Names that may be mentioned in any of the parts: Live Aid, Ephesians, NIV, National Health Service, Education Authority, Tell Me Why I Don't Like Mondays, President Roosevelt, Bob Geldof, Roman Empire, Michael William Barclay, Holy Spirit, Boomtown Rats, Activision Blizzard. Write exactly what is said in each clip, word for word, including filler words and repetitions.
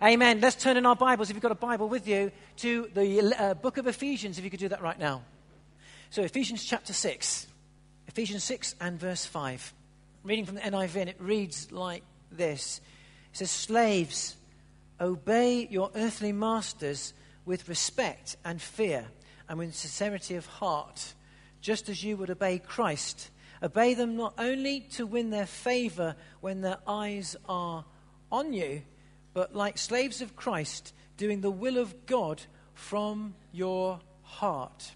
Amen. Let's turn in our Bibles, if you've got a Bible with you, to the uh, book of Ephesians, if you could do that right now. So Ephesians chapter six, Ephesians six and verse five. I'm reading from the N I V, and it reads like this. It says, "Slaves, obey your earthly masters with respect and fear and with sincerity of heart, just as you would obey Christ. Obey them not only to win their favor when their eyes are on you, but like slaves of Christ, doing the will of God from your heart.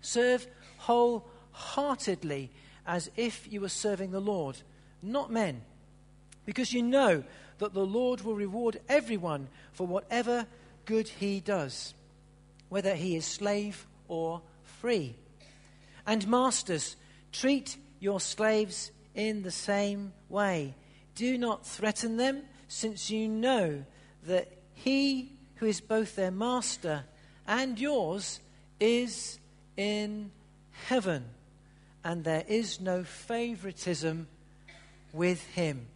Serve wholeheartedly as if you were serving the Lord, not men, because you know that the Lord will reward everyone for whatever good he does, whether he is slave or free. And masters, treat your slaves in the same way. Do not threaten them, since you know that he who is both their master and yours is in heaven, and there is no favoritism with him."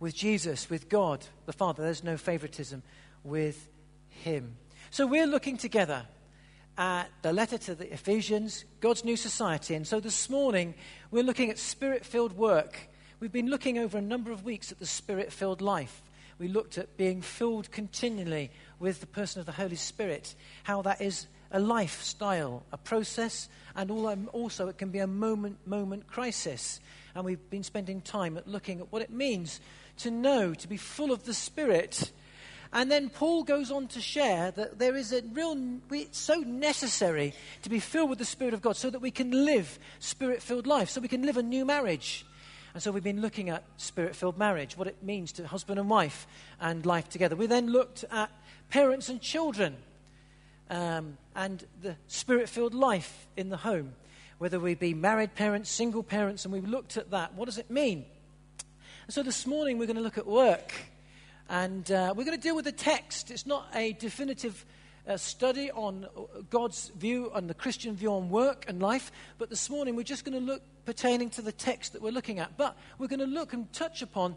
With Jesus, with God the Father, there's no favoritism with him. So we're looking together at the letter to the Ephesians, God's new society. And so this morning, we're looking at spirit-filled work. We've been looking over a number of weeks at the spirit-filled life. We looked at being filled continually with the person of the Holy Spirit, how that is a lifestyle, a process, and also it can be a moment-moment crisis. And we've been spending time at looking at what it means to know, to be full of the Spirit. And then Paul goes on to share that there is a real, it's so necessary to be filled with the Spirit of God so that we can live Spirit-filled life, so we can live a new marriage. And so we've been looking at Spirit-filled marriage, what it means to husband and wife and life together. We then looked at parents and children um, and the Spirit-filled life in the home, whether we be married parents, single parents, and we've looked at that. What does it mean? And so this morning we're going to look at work. And uh, we're going to deal with the text. It's not a definitive uh, study on God's view and the Christian view on work and life. But this morning we're just going to look pertaining to the text that we're looking at. But we're going to look and touch upon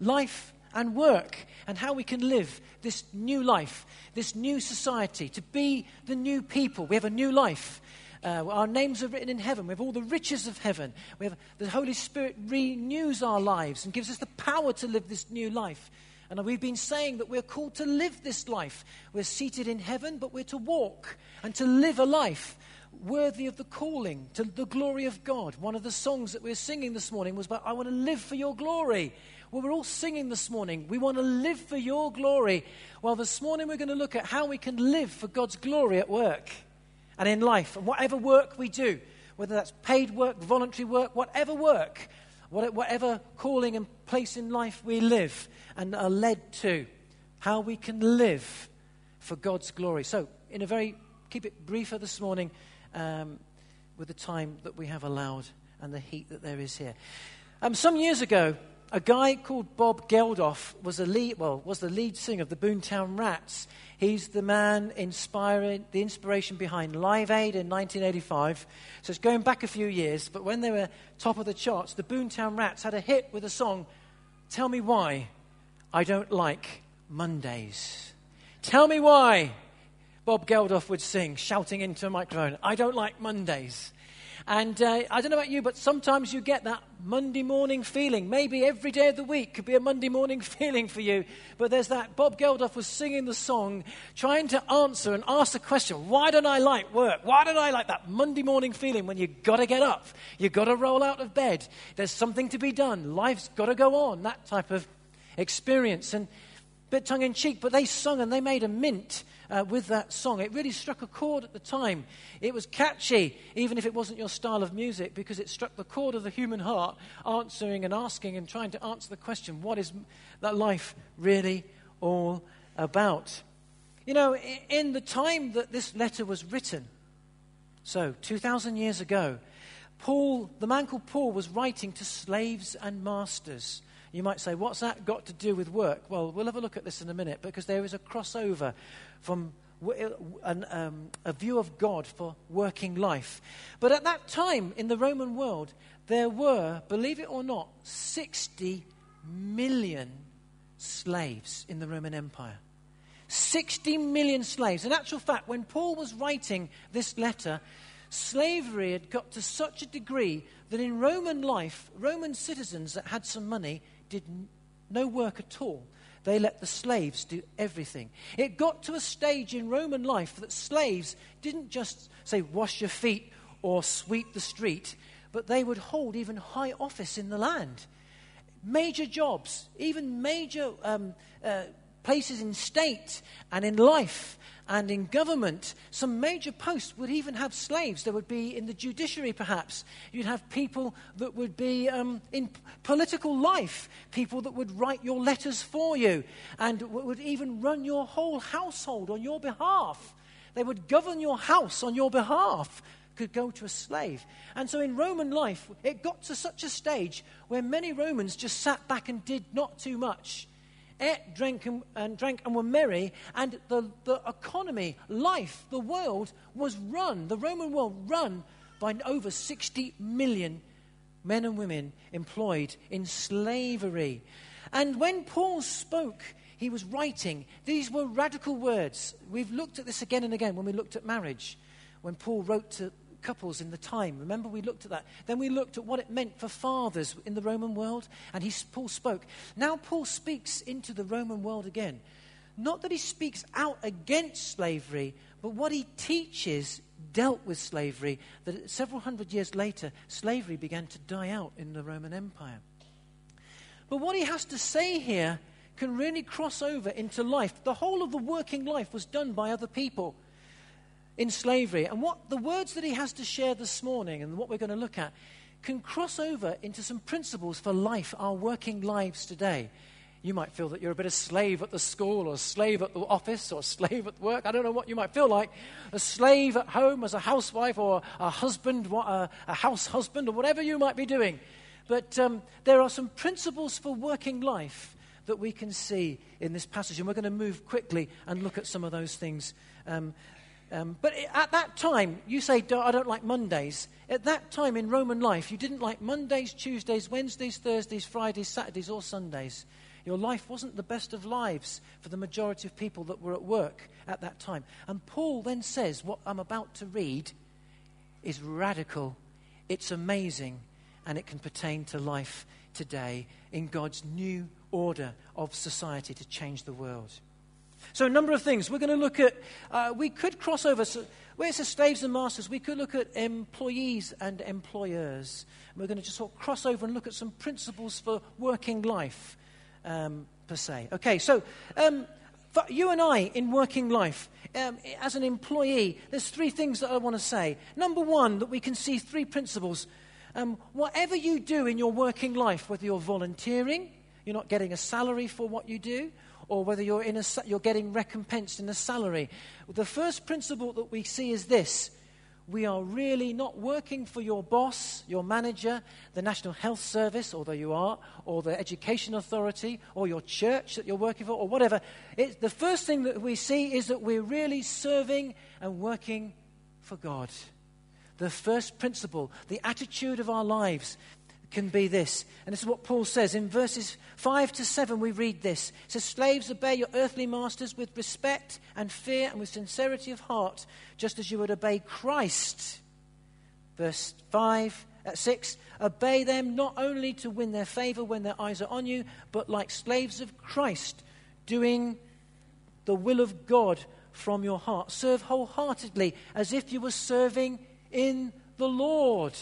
life and work and how we can live this new life, this new society, to be the new people. We have a new life. Uh, our names are written in heaven. We have all the riches of heaven. We have the Holy Spirit renews our lives and gives us the power to live this new life. And we've been saying that we're called to live this life. We're seated in heaven, but we're to walk and to live a life worthy of the calling, to the glory of God. One of the songs that we're singing this morning was about, "I want to live for your glory." Well, we're all singing this morning, "We want to live for your glory." Well, this morning we're going to look at how we can live for God's glory at work and in life. And whatever work we do, whether that's paid work, voluntary work, whatever work, whatever calling and place in life we live and are led to, how we can live for God's glory. So, in a very, keep it briefer this morning um, with the time that we have allowed and the heat that there is here. Um, some years ago, a guy called Bob Geldof was a lead, well, was the lead singer of the Boomtown Rats. He's the man inspiring, the inspiration behind Live Aid in nineteen eighty-five. So it's going back a few years, but when they were top of the charts, the Boomtown Rats had a hit with a song, "Tell Me Why I Don't Like Mondays." Tell me why, Bob Geldof would sing, shouting into a microphone, "I don't like Mondays." And uh, I don't know about you, but sometimes you get that Monday morning feeling. Maybe every day of the week could be a Monday morning feeling for you. But there's that. Bob Geldof was singing the song, trying to answer and ask the question, why don't I like work? Why don't I like that Monday morning feeling when you've got to get up? You've got to roll out of bed. There's something to be done. Life's got to go on. That type of experience. And a bit tongue-in-cheek, but they sung and they made a mint Uh, with that song. It really struck a chord at the time. It was catchy, even if it wasn't your style of music, because it struck the chord of the human heart, answering and asking and trying to answer the question, what is that life really all about? You know, in the time that this letter was written, so two thousand years ago, Paul, the man called Paul, was writing to slaves and masters. You might say, what's that got to do with work? Well, we'll have a look at this in a minute, because there is a crossover from an, um, a view of God for working life. But at that time in the Roman world, there were, believe it or not, sixty million slaves in the Roman Empire. sixty million slaves. In actual fact, when Paul was writing this letter, slavery had got to such a degree that in Roman life, Roman citizens that had some money did no work at all. They let the slaves do everything. It got to a stage in Roman life that slaves didn't just say, wash your feet or sweep the street, but they would hold even high office in the land. Major jobs, even major um, uh, places in state and in life and in government. Some major posts would even have slaves. There would be in the judiciary, perhaps. You'd have people that would be um, in political life, people that would write your letters for you and w- would even run your whole household on your behalf. They would govern your house on your behalf. Could go to a slave. And so in Roman life, it got to such a stage where many Romans just sat back and did not too much. Ate, drank, and, and drank and were merry, and the, the economy, life, the world was run, the Roman world run by over sixty million men and women employed in slavery. And when Paul spoke, he was writing, these were radical words. We've looked at this again and again when we looked at marriage, when Paul wrote to couples in the time. Remember, we looked at that. Then we looked at what it meant for fathers in the Roman world, and he, Paul spoke. Now Paul speaks into the Roman world again. Not that he speaks out against slavery, but what he teaches dealt with slavery, that several hundred years later, slavery began to die out in the Roman Empire. But what he has to say here can really cross over into life. The whole of the working life was done by other people in slavery. And what the words that he has to share this morning and what we're going to look at can cross over into some principles for life, our working lives today. You might feel that you're a bit of slave at the school or a slave at the office or a slave at work. I don't know what you might feel like. A slave at home as a housewife or a husband, a house husband or whatever you might be doing. But um, there are some principles for working life that we can see in this passage. And we're going to move quickly and look at some of those things um Um, but at that time, you say, I don't like Mondays. At that time in Roman life, you didn't like Mondays, Tuesdays, Wednesdays, Thursdays, Fridays, Saturdays, or Sundays. Your life wasn't the best of lives for the majority of people that were at work at that time. And Paul then says, what I'm about to read is radical, it's amazing, and it can pertain to life today in God's new order of society to change the world. So a number of things. We're going to look at, uh, we could cross over, so where it says slaves and masters, we could look at employees and employers. And we're going to just sort of cross over and look at some principles for working life, um, per se. Okay, so um, for you and I in working life, um, as an employee, there's three things that I want to say. Number one, that we can see three principles. Um, whatever you do in your working life, whether you're volunteering, you're not getting a salary for what you do, or whether you're in a, you're getting recompensed in a salary. The first principle that we see is this. We are really not working for your boss, your manager, the National Health Service, although you are, or the Education Authority, or your church that you're working for, or whatever. It, the first thing that we see is that we're really serving and working for God. The first principle, the attitude of our lives, can be this. And this is what Paul says. In verses five to seven, we read this. It says, slaves, obey your earthly masters with respect and fear and with sincerity of heart, just as you would obey Christ. Verse five, six, obey them not only to win their favor when their eyes are on you, but like slaves of Christ, doing the will of God from your heart. Serve wholeheartedly as if you were serving in the Lord.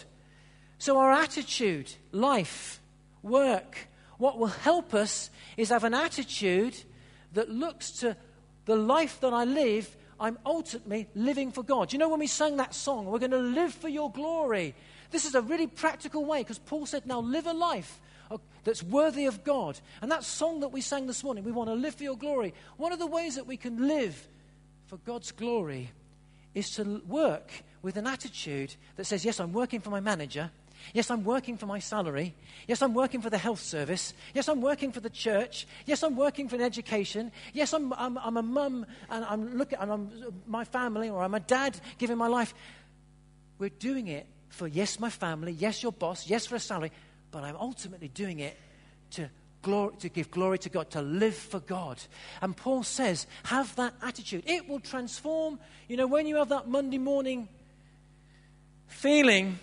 So our attitude, life, work, what will help us is have an attitude that looks to the life that I live, I'm ultimately living for God. You know, when we sang that song, we're going to live for your glory. This is a really practical way because Paul said, now live a life that's worthy of God. And that song that we sang this morning, we want to live for your glory. One of the ways that we can live for God's glory is to work with an attitude that says, yes, I'm working for my manager. Yes, I'm working for my salary. Yes, I'm working for the health service. Yes, I'm working for the church. Yes, I'm working for an education. Yes, I'm I'm, I'm a mum and I'm looking and I'm my family, or I'm a dad giving my life. We're doing it for yes, my family. Yes, your boss. Yes, for a salary. But I'm ultimately doing it to glory, to give glory to God, to live for God. And Paul says, have that attitude. It will transform. You know, when you have that Monday morning feeling,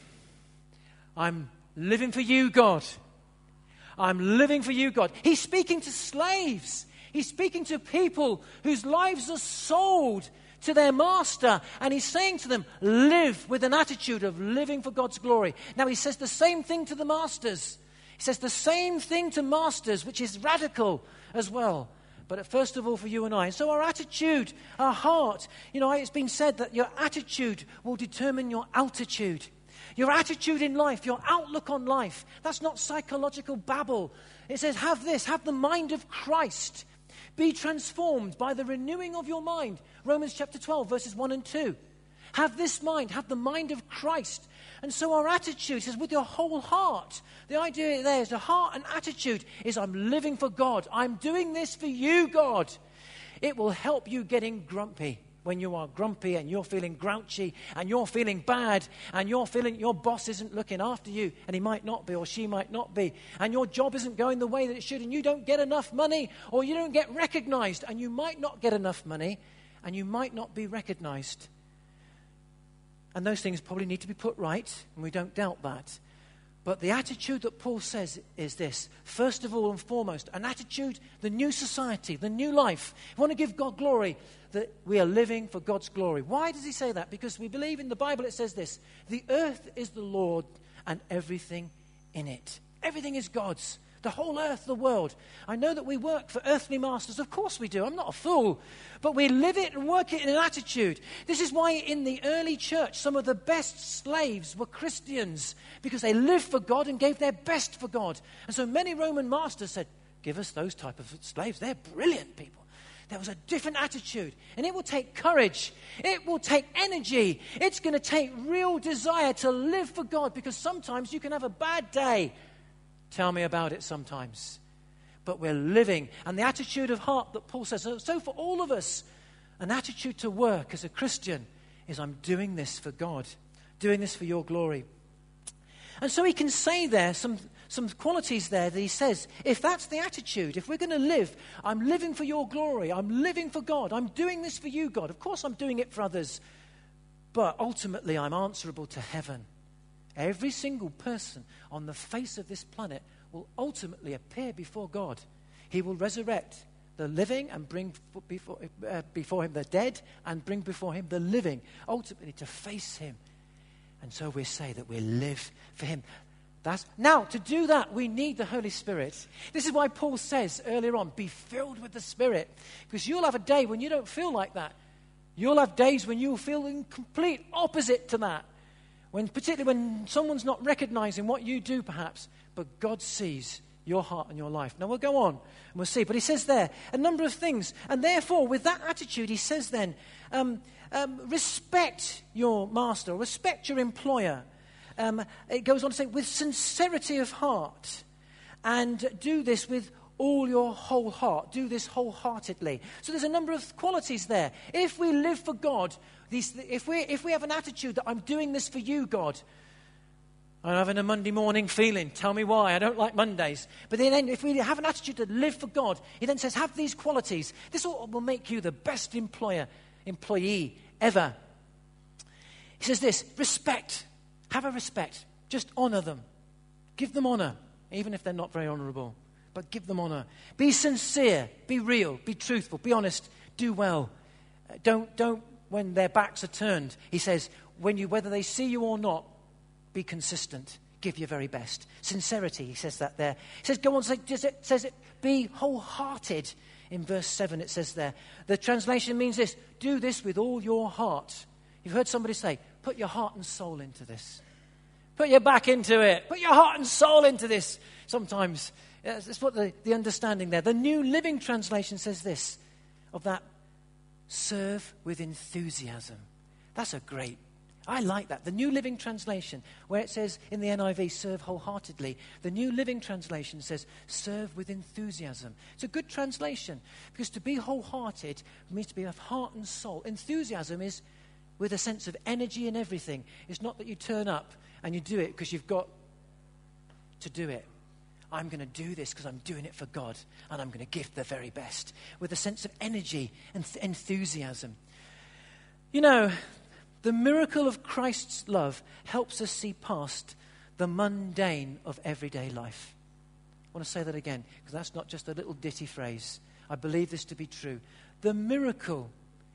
I'm living for you, God. I'm living for you, God. He's speaking to slaves. He's speaking to people whose lives are sold to their master. And he's saying to them, live with an attitude of living for God's glory. Now, he says the same thing to the masters. He says the same thing to masters, which is radical as well. But first of all, for you and I. So our attitude, our heart, you know, it's been said that your attitude will determine your altitude. Your attitude in life, your outlook on life. That's not psychological babble. It says, have this, have the mind of Christ. Be transformed by the renewing of your mind. Romans chapter twelve, verses one and two. Have this mind, have the mind of Christ. And so our attitude says, with your whole heart. The idea there is the heart and attitude is, I'm living for God. I'm doing this for you, God. It will help you getting grumpy. When you are grumpy and you're feeling grouchy and you're feeling bad and you're feeling your boss isn't looking after you, and he might not be or she might not be, and your job isn't going the way that it should, and you don't get enough money or you don't get recognized, and you might not get enough money and you might not be recognized. And those things probably need to be put right, and we don't doubt that. But the attitude that Paul says is this. First of all and foremost, an attitude, the new society, the new life. We want to give God glory, that we are living for God's glory. Why does he say that? Because we believe in the Bible, it says this. The earth is the Lord and everything in it. Everything is God's. The whole earth, the world. I know that we work for earthly masters. Of course we do. I'm not a fool. But we live it and work it in an attitude. This is why in the early church, some of the best slaves were Christians, because they lived for God and gave their best for God. And so many Roman masters said, give us those type of slaves. They're brilliant people. There was a different attitude. And it will take courage. It will take energy. It's going to take real desire to live for God, because sometimes you can have a bad day. Tell me about it sometimes. But we're living. And the attitude of heart that Paul says, so, so for all of us, an attitude to work as a Christian is, I'm doing this for God, doing this for your glory. And so he can say there some, some qualities there that he says, if that's the attitude, if we're going to live, I'm living for your glory, I'm living for God, I'm doing this for you, God. Of course I'm doing it for others, but ultimately I'm answerable to heaven. Every single person on the face of this planet will ultimately appear before God. He will resurrect the living and bring before, uh, before him the dead, and bring before him the living, ultimately to face him. And so we say that we live for him. That's, now, to do that, we need the Holy Spirit. This is why Paul says earlier on, be filled with the Spirit, because you'll have a day when you don't feel like that. You'll have days when you'll feel in complete opposite to that. When, particularly when someone's not recognizing what you do, perhaps, but God sees your heart and your life. Now, we'll go on and we'll see. But he says there a number of things. And therefore, with that attitude, he says then, um, um, respect your master, respect your employer. Um, it goes on to say, with sincerity of heart, and do this with all your whole heart. Do this wholeheartedly. So there's a number of qualities there. If we live for God, these, if we if we have an attitude that I'm doing this for you, God, I'm having a Monday morning feeling. Tell me why. I don't like Mondays. But then if we have an attitude to live for God, he then says, have these qualities. This will, will make you the best employer, employee ever. He says this, respect. Have a respect. Just honor them. Give them honor, even if they're not very honorable. But give them honor. Be sincere. Be real. Be truthful. Be honest. Do well. Don't, don't, when their backs are turned, he says, when you, whether they see you or not, be consistent. Give your very best. Sincerity, he says that there. He says, go on, say, it, says it, be wholehearted. In verse seven, it says there. The translation means this, do this with all your heart. You've heard somebody say, put your heart and soul into this. Put your back into it. Put your heart and soul into this. Sometimes, yes, that's what the, the understanding there. The New Living Translation says this, of that, serve with enthusiasm. That's a great, I like that. The New Living Translation, where it says in the N I V, serve wholeheartedly. The New Living Translation says, serve with enthusiasm. It's a good translation, because to be wholehearted means to be of heart and soul. Enthusiasm is with a sense of energy and everything. It's not that you turn up and you do it because you've got to do it. I'm going to do this because I'm doing it for God, and I'm going to give the very best with a sense of energy and th- enthusiasm. You know, the miracle of Christ's love helps us see past the mundane of everyday life. I want to say that again, because that's not just a little ditty phrase. I believe this to be true. The miracle,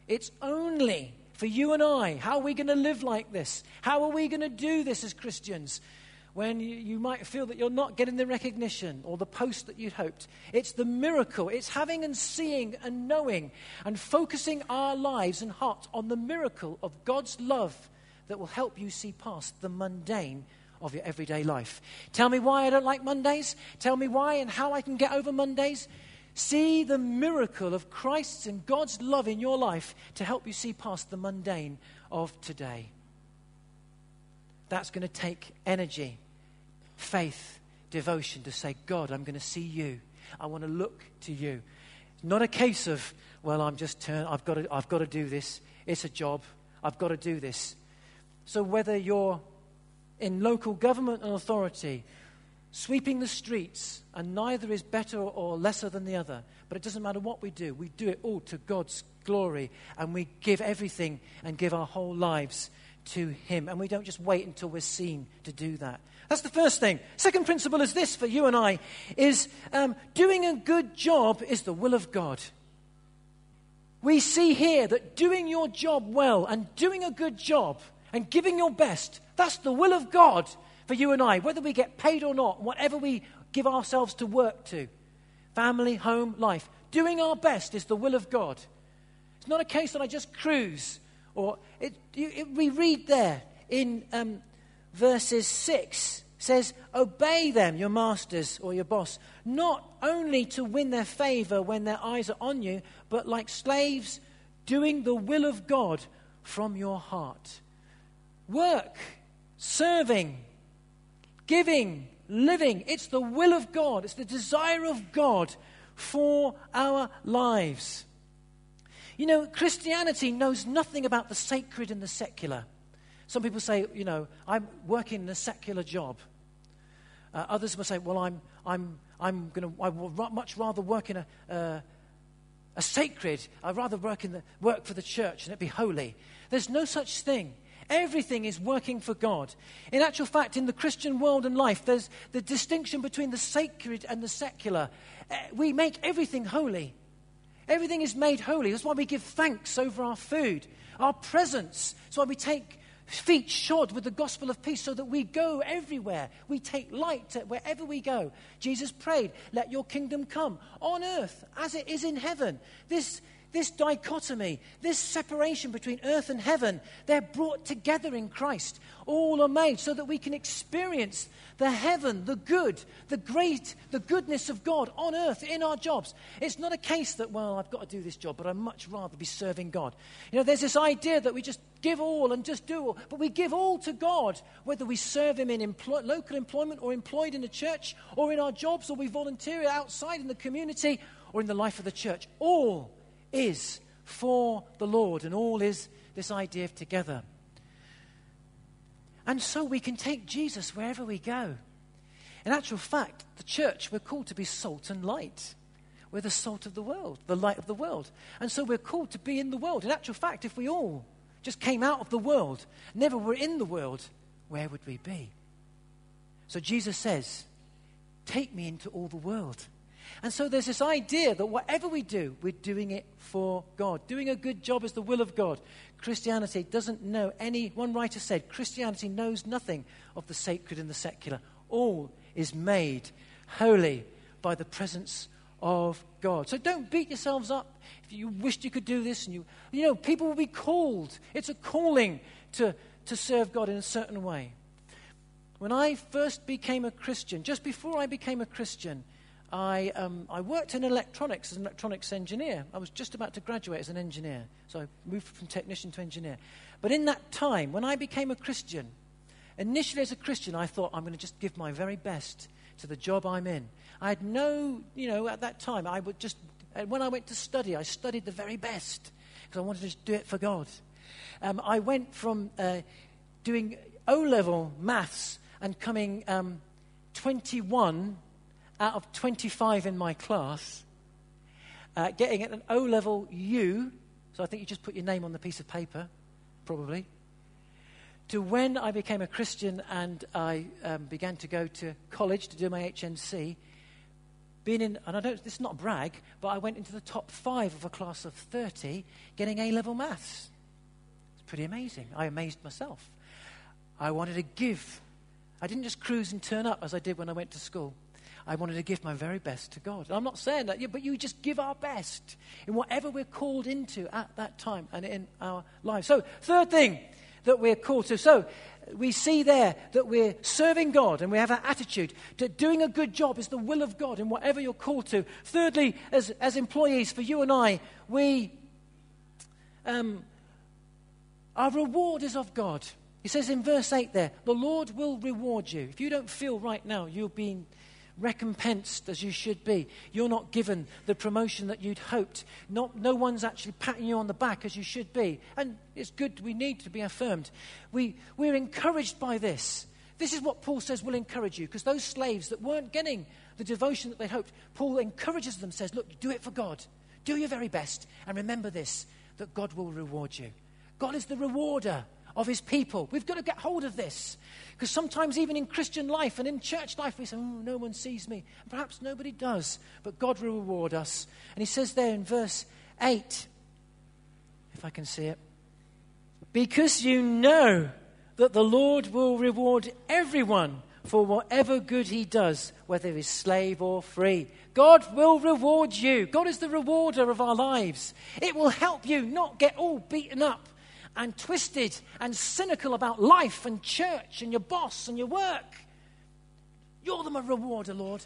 it's only for you and I. How are we going to live like this? How are we going to do this as Christians? When you, you might feel that you're not getting the recognition or the post that you'd hoped. It's the miracle. It's having and seeing and knowing and focusing our lives and hearts on the miracle of God's love that will help you see past the mundane of your everyday life. Tell me why I don't like Mondays. Tell me why and how I can get over Mondays. See the miracle of Christ's and God's love in your life to help you see past the mundane of today. That's going to take energy, faith, devotion to say, God, I'm going to see you. I want to look to you. It's not a case of, well, I'm just turn. I've got to. I've got to do this. It's a job. I've got to do this. So whether you're in local government and authority, sweeping the streets, and neither is better or lesser than the other, but it doesn't matter what we do. We do it all to God's glory, and we give everything and give our whole lives to him, and we don't just wait until we're seen to do that. That's the first thing. Second principle is this for you and I, is um, doing a good job is the will of God. We see here that doing your job well and doing a good job and giving your best, that's the will of God for you and I, whether we get paid or not, whatever we give ourselves to work to, family, home, life. Doing our best is the will of God. It's not a case that I just cruise. Or it, it, we read there in um, verses six, says, obey them, your masters or your boss, not only to win their favor when their eyes are on you, but like slaves doing the will of God from your heart. Work, serving, giving, living, it's the will of God. It's the desire of God for our lives. You know, Christianity knows nothing about the sacred and the secular. Some people say, you know, I'm working in a secular job. Uh, others will say, well, I'm, I'm, I'm going to, I would much rather work in a, uh, a sacred. I'd rather work in the work for the church and it be holy. There's no such thing. Everything is working for God. In actual fact, in the Christian world and life, there's the distinction between the sacred and the secular. Uh, we make everything holy. Everything is made holy. That's why we give thanks over our food, our presence. That's why we take feet shod with the gospel of peace so that we go everywhere. We take light wherever we go. Jesus prayed, let your kingdom come on earth as it is in heaven. This, this dichotomy, this separation between earth and heaven, they're brought together in Christ. All are made so that we can experience the heaven, the good, the great, the goodness of God on earth in our jobs. It's not a case that, well, I've got to do this job, but I'd much rather be serving God. You know, there's this idea that we just give all and just do all, but we give all to God, whether we serve him in employ- local employment or employed in the church or in our jobs or we volunteer outside in the community or in the life of the church. All is for the Lord, and all is this idea of together. And so we can take Jesus wherever we go. In actual fact, the church, we're called to be salt and light. We're the salt of the world, the light of the world. And so we're called to be in the world. In actual fact, if we all just came out of the world, never were in the world, where would we be? So Jesus says, take me into all the world. And so there's this idea that whatever we do, we're doing it for God. Doing a good job is the will of God. Christianity doesn't know any, one writer said, Christianity knows nothing of the sacred and the secular. All is made holy by the presence of God. So don't beat yourselves up if you wished you could do this. And you, you know, people will be called. It's a calling to, to serve God in a certain way. When I first became a Christian, just before I became a Christian, I um, I worked in electronics as an electronics engineer. I was just about to graduate as an engineer, so I moved from technician to engineer. But in that time, when I became a Christian, initially as a Christian, I thought, I'm going to just give my very best to the job I'm in. I had no, you know, at that time, I would just, when I went to study, I studied the very best because I wanted to just do it for God. Um, I went from uh, doing O-level maths and coming um, twenty-one out of twenty-five in my class uh, getting an O-level U, so I think you just put your name on the piece of paper, probably, to when I became a Christian and I um, began to go to college to do my H N C, being in, and I don't, this is not a brag, but I went into the top five of a class of thirty getting A-level maths. It's pretty amazing. I amazed myself. I wanted to give. I didn't just cruise and turn up as I did when I went to school. I wanted to give my very best to God. And I'm not saying that, but you just give our best in whatever we're called into at that time and in our lives. So, third thing that we're called to. So, we see there that we're serving God and we have an attitude that doing a good job is the will of God in whatever you're called to. Thirdly, as, as employees, for you and I, we, um, our reward is of God. He says in verse eight there, the Lord will reward you. If you don't feel right now you've been recompensed as you should be, you're not given the promotion that you'd hoped, not, no one's actually patting you on the back as you should be, and it's good, we need to be affirmed. We, we're encouraged by this. This is what Paul says will encourage you, because those slaves that weren't getting the devotion that they hoped, Paul encourages them, says, look, do it for God. Do your very best, and remember this, that God will reward you. God is the rewarder of his people. We've got to get hold of this. Because sometimes even in Christian life and in church life, we say, oh, no one sees me. And perhaps nobody does, but God will reward us. And he says there in verse eight, if I can see it, because you know that the Lord will reward everyone for whatever good he does, whether he's slave or free. God will reward you. God is the rewarder of our lives. It will help you not get all beaten up and twisted and cynical about life and church and your boss and your work. You're the rewarder, Lord.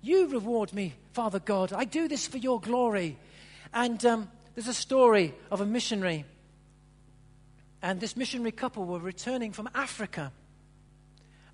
You reward me, Father God. I do this for your glory. And um, there's a story of a missionary. And this missionary couple were returning from Africa.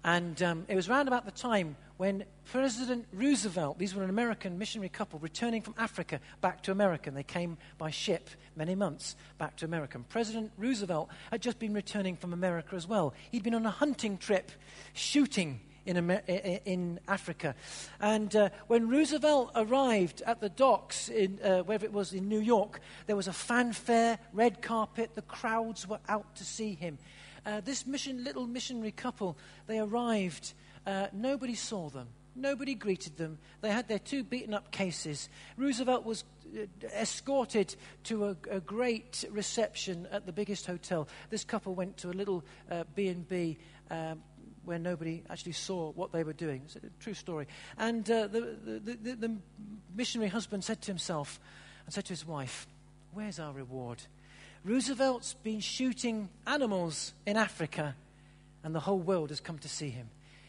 And um, it was around about the time when President Roosevelt, these were an American missionary couple returning from Africa back to America. And they came by ship many months back to America. And President Roosevelt had just been returning from America as well. He'd been on a hunting trip shooting in, Amer- in Africa. And uh, when Roosevelt arrived at the docks, in, uh, wherever it was in New York, there was a fanfare, red carpet. The crowds were out to see him. Uh, this mission, little missionary couple, they arrived. Uh, nobody saw them. Nobody greeted them. They had their two beaten-up cases. Roosevelt was uh, escorted to a, a great reception at the biggest hotel. This couple went to a little uh, B and B um, where nobody actually saw what they were doing. It's a true story. And uh, the, the, the, the missionary husband said to himself and said to his wife, where's our reward? Roosevelt's been shooting animals in Africa, and the whole world has come to see him.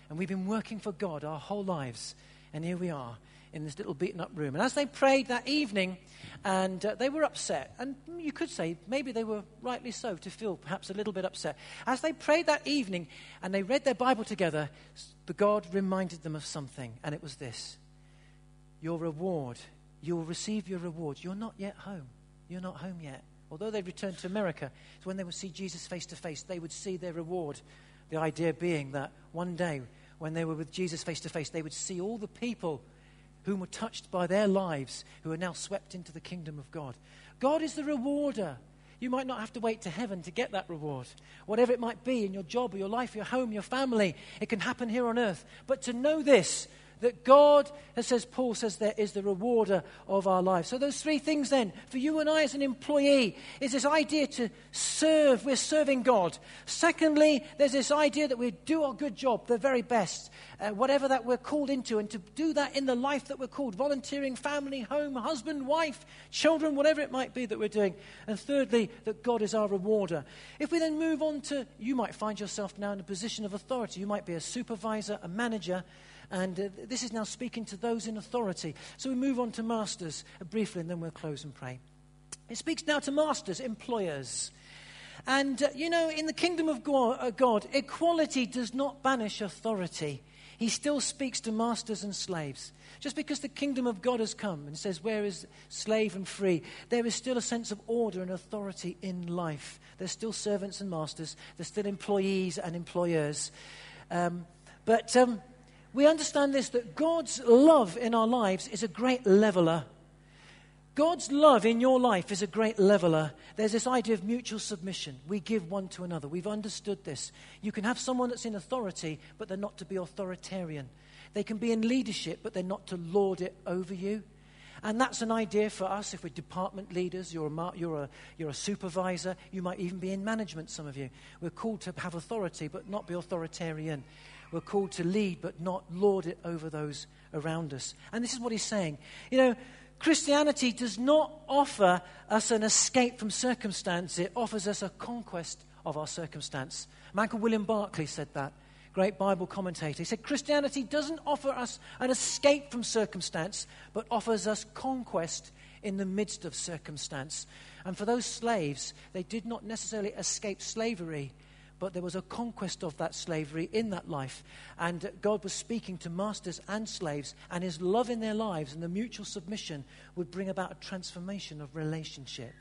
And we've been working for God our whole lives, and here we are in this little beaten-up room. And as they prayed that evening, and uh, they were upset, and you could say maybe they were rightly so to feel perhaps a little bit upset. As they prayed that evening, and they read their Bible together, the God reminded them of something, and it was this. Your reward, you'll receive your reward. You're not yet home. You're not home yet. Although they'd returned to America, so when they would see Jesus face to face, they would see their reward. The idea being that one day, when they were with Jesus face to face, they would see all the people whom were touched by their lives, who are now swept into the kingdom of God. God is the rewarder. You might not have to wait to heaven to get that reward. Whatever it might be in your job or your life, your home, your family, it can happen here on earth. But to know this, that God, as says Paul says there, is the rewarder of our lives. So those three things then, for you and I as an employee, is this idea to serve. We're serving God. Secondly, there's this idea that we do our good job, the very best, uh, whatever that we're called into, and to do that in the life that we're called, volunteering, family, home, husband, wife, children, whatever it might be that we're doing. And thirdly, that God is our rewarder. If we then move on to, you might find yourself now in a position of authority. You might be a supervisor, a manager, and uh, this is now speaking to those in authority. So we move on to masters uh, briefly, and then we'll close and pray. It speaks now to masters, employers. And, uh, you know, in the kingdom of God, uh, God, equality does not banish authority. He still speaks to masters and slaves. Just because the kingdom of God has come and says, where is slave and free, there is still a sense of order and authority in life. There's still servants and masters. There's still employees and employers. Um, but... Um, we understand this, that God's love in our lives is a great leveler. God's love in your life is a great leveler. There's this idea of mutual submission. We give one to another. We've understood this. You can have someone that's in authority, but they're not to be authoritarian. They can be in leadership, but they're not to lord it over you. And that's an idea for us if we're department leaders, you're a, you're a, you're a supervisor, you might even be in management, some of you. We're called to have authority, but not be authoritarian. We're called to lead, but not lord it over those around us. And this is what he's saying. You know, Christianity does not offer us an escape from circumstance. It offers us a conquest of our circumstance. Michael William Barclay said that, great Bible commentator. He said, Christianity doesn't offer us an escape from circumstance, but offers us conquest in the midst of circumstance. And for those slaves, they did not necessarily escape slavery, but there was a conquest of that slavery in that life. And God was speaking to masters and slaves, and his love in their lives and the mutual submission would bring about a transformation of relationship.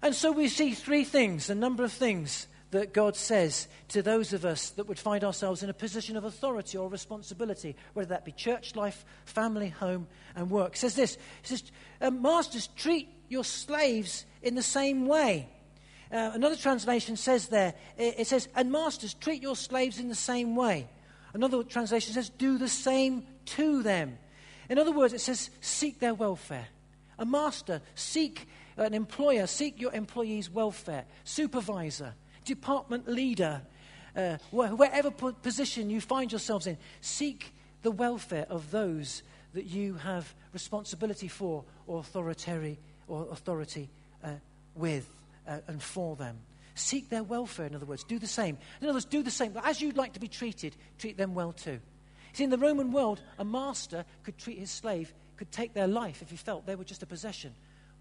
And so we see three things, a number of things that God says to those of us that would find ourselves in a position of authority or responsibility, whether that be church life, family, home, and work. It says this, it says, masters, treat your slaves in the same way. Uh, another translation says there, it, it says, and masters, treat your slaves in the same way. Another translation says, do the same to them. In other words, it says, seek their welfare. A master, seek an employer, seek your employees' welfare. Supervisor, department leader, uh, wh- wherever po- position you find yourselves in, seek the welfare of those that you have responsibility for or authority, or authority uh, with. Uh, and for them. Seek their welfare, in other words. Do the same. In other words, do the same. But as you'd like to be treated, treat them well too. See, in the Roman world, a master could treat his slave, could take their life if he felt they were just a possession.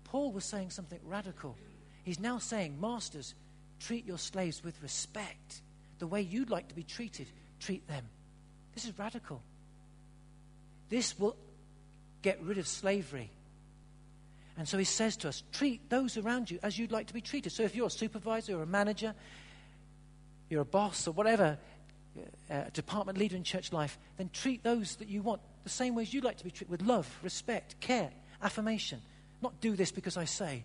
Paul was saying something radical. He's now saying, masters, treat your slaves with respect. The way you'd like to be treated, treat them. This is radical. This will get rid of slavery. And so he says to us, treat those around you as you'd like to be treated. So if you're a supervisor or a manager, you're a boss or whatever, a department leader in church life, then treat those that you want the same way as you'd like to be treated, with love, respect, care, affirmation. Not do this because I say.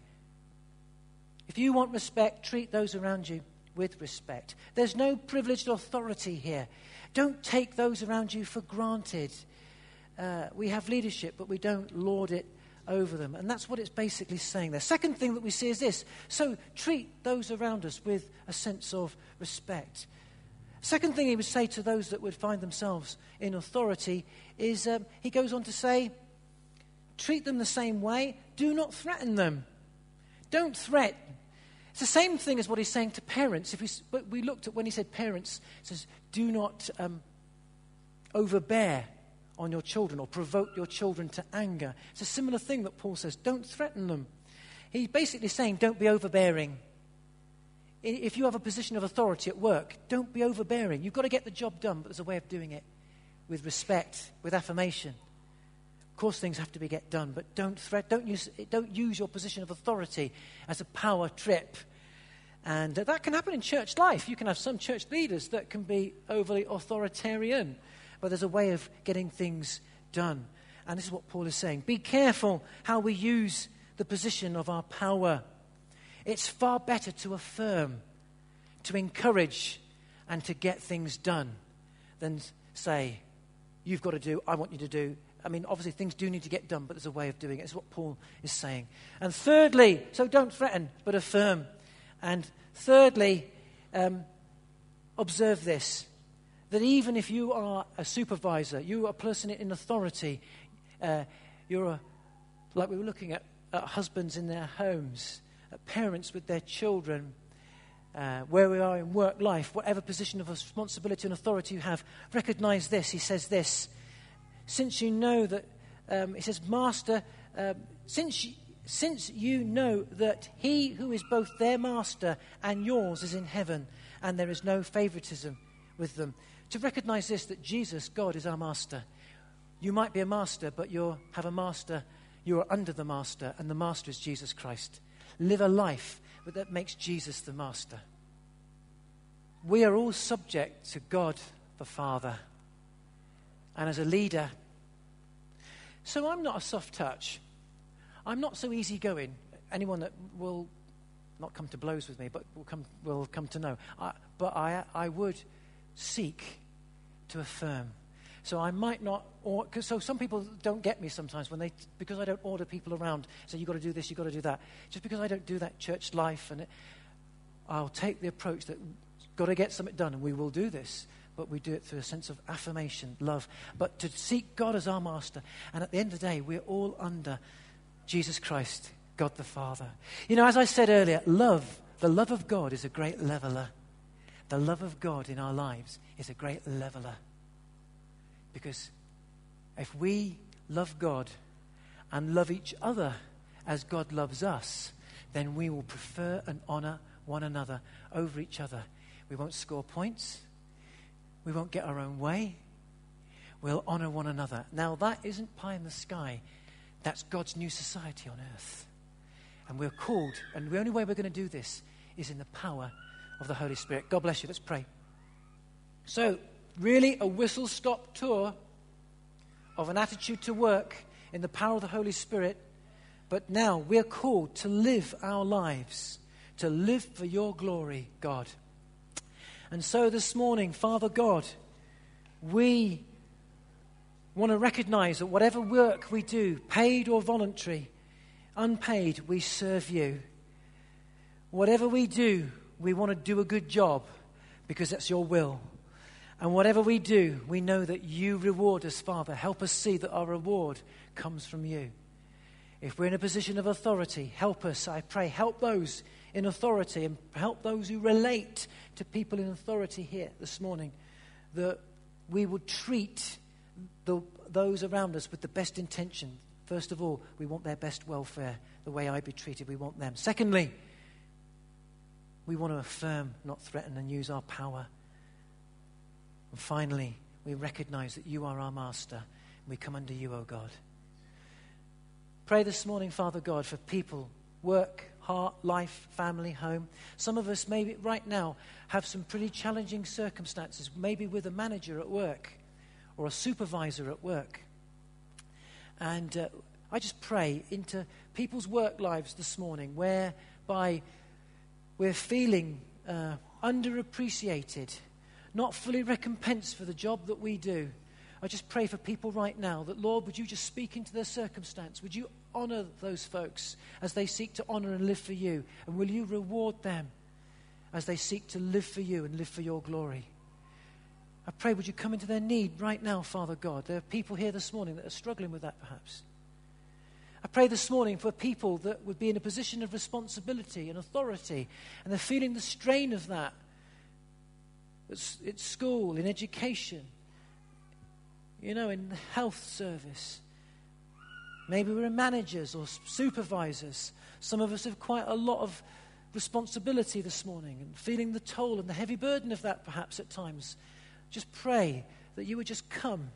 If you want respect, treat those around you with respect. There's no privileged authority here. Don't take those around you for granted. Uh, we have leadership, but we don't lord it over them. And that's what it's basically saying there. Second thing that we see is this. So treat those around us with a sense of respect. Second thing he would say to those that would find themselves in authority is, um, he goes on to say, treat them the same way. Do not threaten them. Don't threaten. It's the same thing as what he's saying to parents. If we, but we looked at when he said parents, it says, do not um, overbear on your children or provoke your children to anger. It's a similar thing that Paul says. Don't threaten them. He's basically saying don't be overbearing. If you have a position of authority at work, don't be overbearing. You've got to get the job done, but there's a way of doing it with respect, with affirmation. Of course, things have to be get done, but don't threat. Don't use. Don't use your position of authority as a power trip. And that can happen in church life. You can have some church leaders that can be overly authoritarian. But there's a way of getting things done. And this is what Paul is saying. Be careful how we use the position of our power. It's far better to affirm, to encourage, and to get things done than say, you've got to do, I want you to do. I mean, obviously things do need to get done, but there's a way of doing it. It's what Paul is saying. And thirdly, so don't threaten, but affirm. And thirdly, um, observe this. That even if you are a supervisor, you are a person in authority, uh, you're a, like we were looking at, at husbands in their homes, at parents with their children, uh, where we are in work life, whatever position of responsibility and authority you have, recognize this. He says this, since you know that, um, he says, Master, um, since, since you know that he who is both their master and yours is in heaven, and there is no favoritism with them. To recognize this, that Jesus, God, is our master. You might be a master, but you have a master. You are under the master, and the master is Jesus Christ. Live a life but that makes Jesus the master. We are all subject to God the Father. and as a leader. So I'm not a soft touch. I'm not so easygoing. Anyone that will not come to blows with me, but will come will come to know. I, but I I would seek to affirm. So I might not, or, cause so some people don't get me sometimes when they, because I don't order people around, say you've got to do this, you've got to do that. Just because I don't do that church life, and it, I'll take the approach that got to get something done, and we will do this, but we do it through a sense of affirmation, love, but to seek God as our master. And at the end of the day, we're all under Jesus Christ, God the Father. You know, as I said earlier, love, the love of God is a great leveler. The love of God in our lives is a great leveler. Because if we love God and love each other as God loves us, then we will prefer and honor one another over each other. We won't score points. We won't get our own way. We'll honor one another. Now, that isn't pie in the sky. That's God's new society on earth. And we're called, and the only way we're going to do this is in the power of the Holy Spirit. God bless you. Let's pray. So, really a whistle-stop tour of an attitude to work in the power of the Holy Spirit. But now we're called to live our lives, to live for your glory, God. And so this morning, Father God, we want to recognize that whatever work we do, paid or voluntary, unpaid, we serve you. Whatever we do, we want to do a good job because that's your will. And whatever we do, we know that you reward us, Father. Help us see that our reward comes from you. If we're in a position of authority, help us, I pray. Help those in authority and help those who relate to people in authority here this morning, that we would treat the, those around us with the best intention. First of all, we want their best welfare, the way I be treated. We want them. Secondly, we want to affirm, not threaten, and use our power. And finally, we recognize that you are our master. We come under you, O God. Pray this morning, Father God, for people, work, heart, life, family, home. Some of us maybe right now have some pretty challenging circumstances, maybe with a manager at work or a supervisor at work. And uh, I just pray into people's work lives this morning, whereby we're feeling uh, underappreciated, not fully recompensed for the job that we do. I just pray for people right now that, Lord, would you just speak into their circumstance? Would you honor those folks as they seek to honor and live for you? And will you reward them as they seek to live for you and live for your glory? I pray, would you come into their need right now, Father God? There are people here this morning that are struggling with that, perhaps. I pray this morning for people that would be in a position of responsibility and authority, and they're feeling the strain of that. It's at school, in education, you know, in the health service. Maybe we're managers or supervisors. Some of us have quite a lot of responsibility this morning and feeling the toll and the heavy burden of that perhaps at times. Just pray that you would just come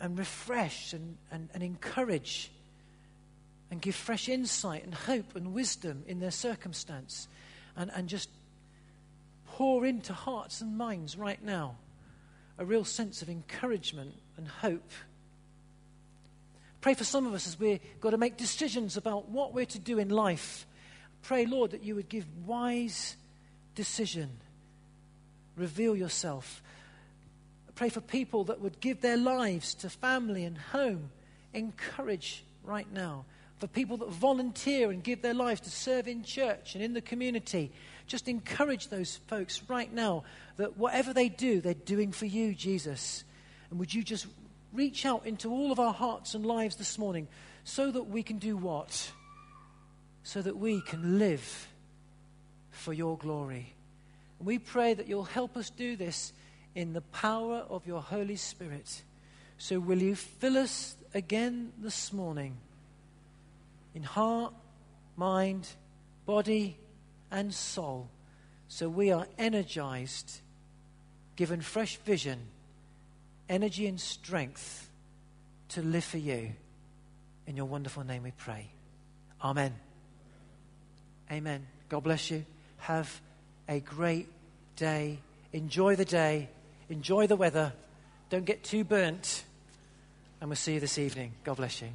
and refresh and, and, and encourage and give fresh insight and hope and wisdom in their circumstance, and, and just pour into hearts and minds right now a real sense of encouragement and hope. Pray for some of us as we've got to make decisions about what we're to do in life. Pray, Lord, that you would give wise decision. Reveal yourself. Pray for people that would give their lives to family and home. Encourage right now. For people that volunteer and give their lives to serve in church and in the community, just encourage those folks right now that whatever they do, they're doing for you, Jesus. And would you just reach out into all of our hearts and lives this morning so that we can do what? So that we can live for your glory. And we pray that you'll help us do this in the power of your Holy Spirit. So will you fill us again this morning? In heart, mind, body, and soul, so we are energized, given fresh vision, energy and strength to live for you. In your wonderful name we pray. Amen. Amen. God bless you. Have a great day. Enjoy the day. Enjoy the weather. Don't get too burnt. and we'll see you this evening. God bless you.